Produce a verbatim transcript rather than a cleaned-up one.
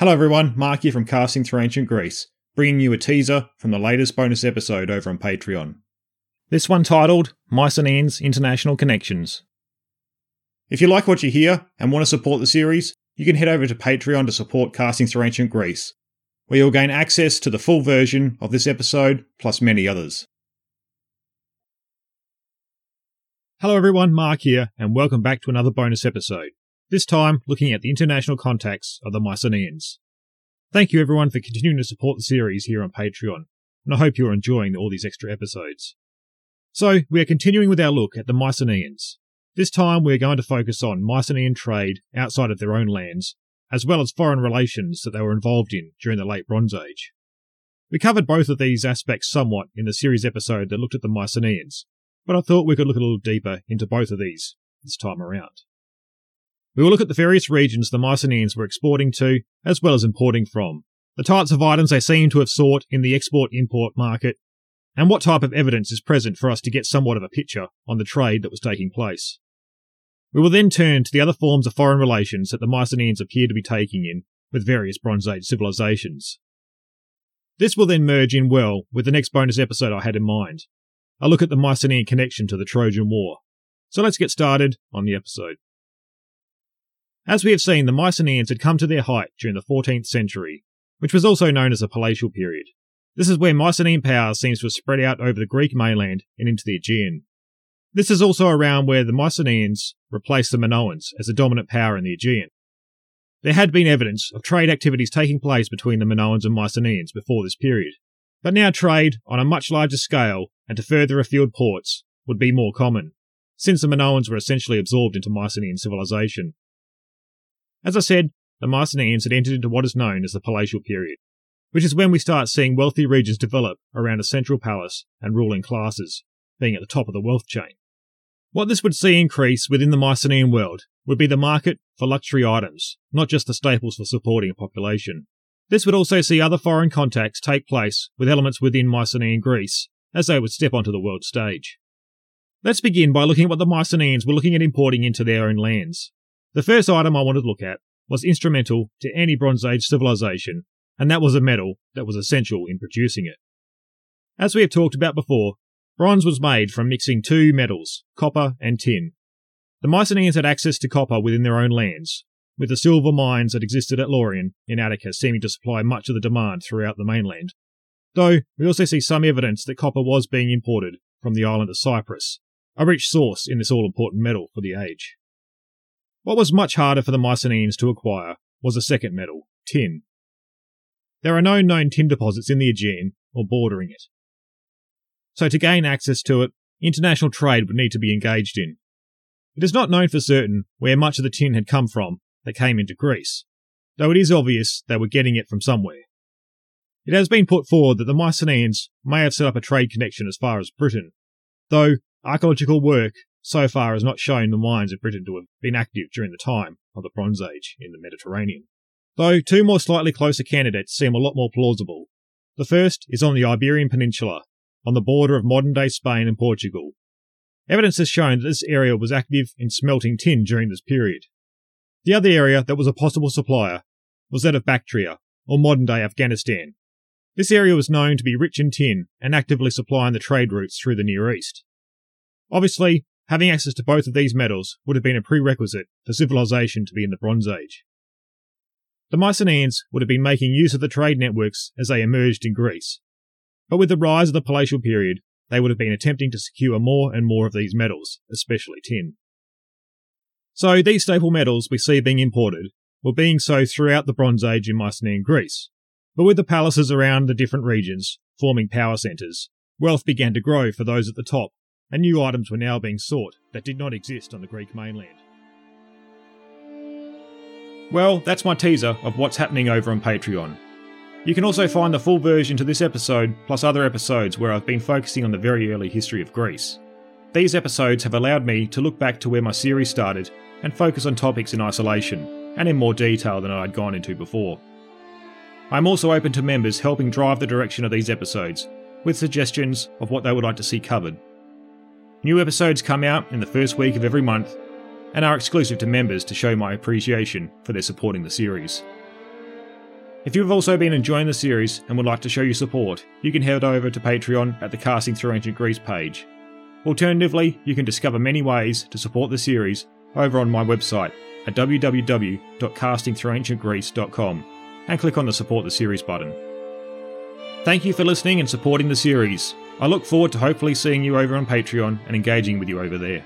Hello everyone, Mark here from Casting Through Ancient Greece, bringing you a teaser from the latest bonus episode over on Patreon. This one titled, Mycenaeans International Connections. If you like what you hear and want to support the series, you can head over to Patreon to support Casting Through Ancient Greece, where you'll gain access to the full version of this episode, plus many others. Hello everyone, Mark here, and welcome back to another bonus episode. This time looking at the international contacts of the Mycenaeans. Thank you everyone for continuing to support the series here on Patreon, and I hope you're enjoying all these extra episodes. So, we are continuing with our look at the Mycenaeans. This time we are going to focus on Mycenaean trade outside of their own lands, as well as foreign relations that they were involved in during the Late Bronze Age. We covered both of these aspects somewhat in the series episode that looked at the Mycenaeans, but I thought we could look a little deeper into both of these this time around. We will look at the various regions the Mycenaeans were exporting to, as well as importing from, the types of items they seem to have sought in the export-import market, and what type of evidence is present for us to get somewhat of a picture on the trade that was taking place. We will then turn to the other forms of foreign relations that the Mycenaeans appear to be taking in with various Bronze Age civilisations. This will then merge in well with the next bonus episode I had in mind, a look at the Mycenaean connection to the Trojan War. So let's get started on the episode. As we have seen, the Mycenaeans had come to their height during the fourteenth century, which was also known as the Palatial Period. This is where Mycenaean power seems to have spread out over the Greek mainland and into the Aegean. This is also around where the Mycenaeans replaced the Minoans as the dominant power in the Aegean. There had been evidence of trade activities taking place between the Minoans and Mycenaeans before this period, but now trade on a much larger scale and to further afield ports would be more common, since the Minoans were essentially absorbed into Mycenaean civilization. As I said, the Mycenaeans had entered into what is known as the Palatial Period, which is when we start seeing wealthy regions develop around a central palace and ruling classes, being at the top of the wealth chain. What this would see increase within the Mycenaean world would be the market for luxury items, not just the staples for supporting a population. This would also see other foreign contacts take place with elements within Mycenaean Greece, as they would step onto the world stage. Let's begin by looking at what the Mycenaeans were looking at importing into their own lands. The first item I wanted to look at was instrumental to any Bronze Age civilization, and that was a metal that was essential in producing it. As we have talked about before, bronze was made from mixing two metals, copper and tin. The Mycenaeans had access to copper within their own lands, with the silver mines that existed at Laurion in Attica seeming to supply much of the demand throughout the mainland, though we also see some evidence that copper was being imported from the island of Cyprus, a rich source in this all-important metal for the age. What was much harder for the Mycenaeans to acquire was a second metal, tin. There are no known tin deposits in the Aegean or bordering it. So to gain access to it, international trade would need to be engaged in. It is not known for certain where much of the tin had come from that came into Greece, though it is obvious they were getting it from somewhere. It has been put forward that the Mycenaeans may have set up a trade connection as far as Britain, though archaeological work so far has not shown the mines of Britain to have been active during the time of the Bronze Age in the Mediterranean, though two more slightly closer candidates seem a lot more plausible. The first is on the Iberian Peninsula, on the border of modern-day Spain and Portugal. Evidence has shown that this area was active in smelting tin during this period. The other area that was a possible supplier was that of Bactria, or modern-day Afghanistan. This area was known to be rich in tin and actively supplying the trade routes through the Near East. Obviously, having access to both of these metals would have been a prerequisite for civilization to be in the Bronze Age. The Mycenaeans would have been making use of the trade networks as they emerged in Greece, but with the rise of the Palatial Period, they would have been attempting to secure more and more of these metals, especially tin. So these staple metals we see being imported were being so throughout the Bronze Age in Mycenaean Greece, but with the palaces around the different regions forming power centres, wealth began to grow for those at the top, and new items were now being sought that did not exist on the Greek mainland. Well, that's my teaser of what's happening over on Patreon. You can also find the full version to this episode, plus other episodes where I've been focusing on the very early history of Greece. These episodes have allowed me to look back to where my series started and focus on topics in isolation, and in more detail than I'd gone into before. I'm also open to members helping drive the direction of these episodes, with suggestions of what they would like to see covered. New episodes come out in the first week of every month and are exclusive to members to show my appreciation for their supporting the series. If you have also been enjoying the series and would like to show your support, you can head over to Patreon at the Casting Through Ancient Greece page. Alternatively, you can discover many ways to support the series over on my website at w w w dot casting through ancient greece dot com and click on the Support the Series button. Thank you for listening and supporting the series. I look forward to hopefully seeing you over on Patreon and engaging with you over there.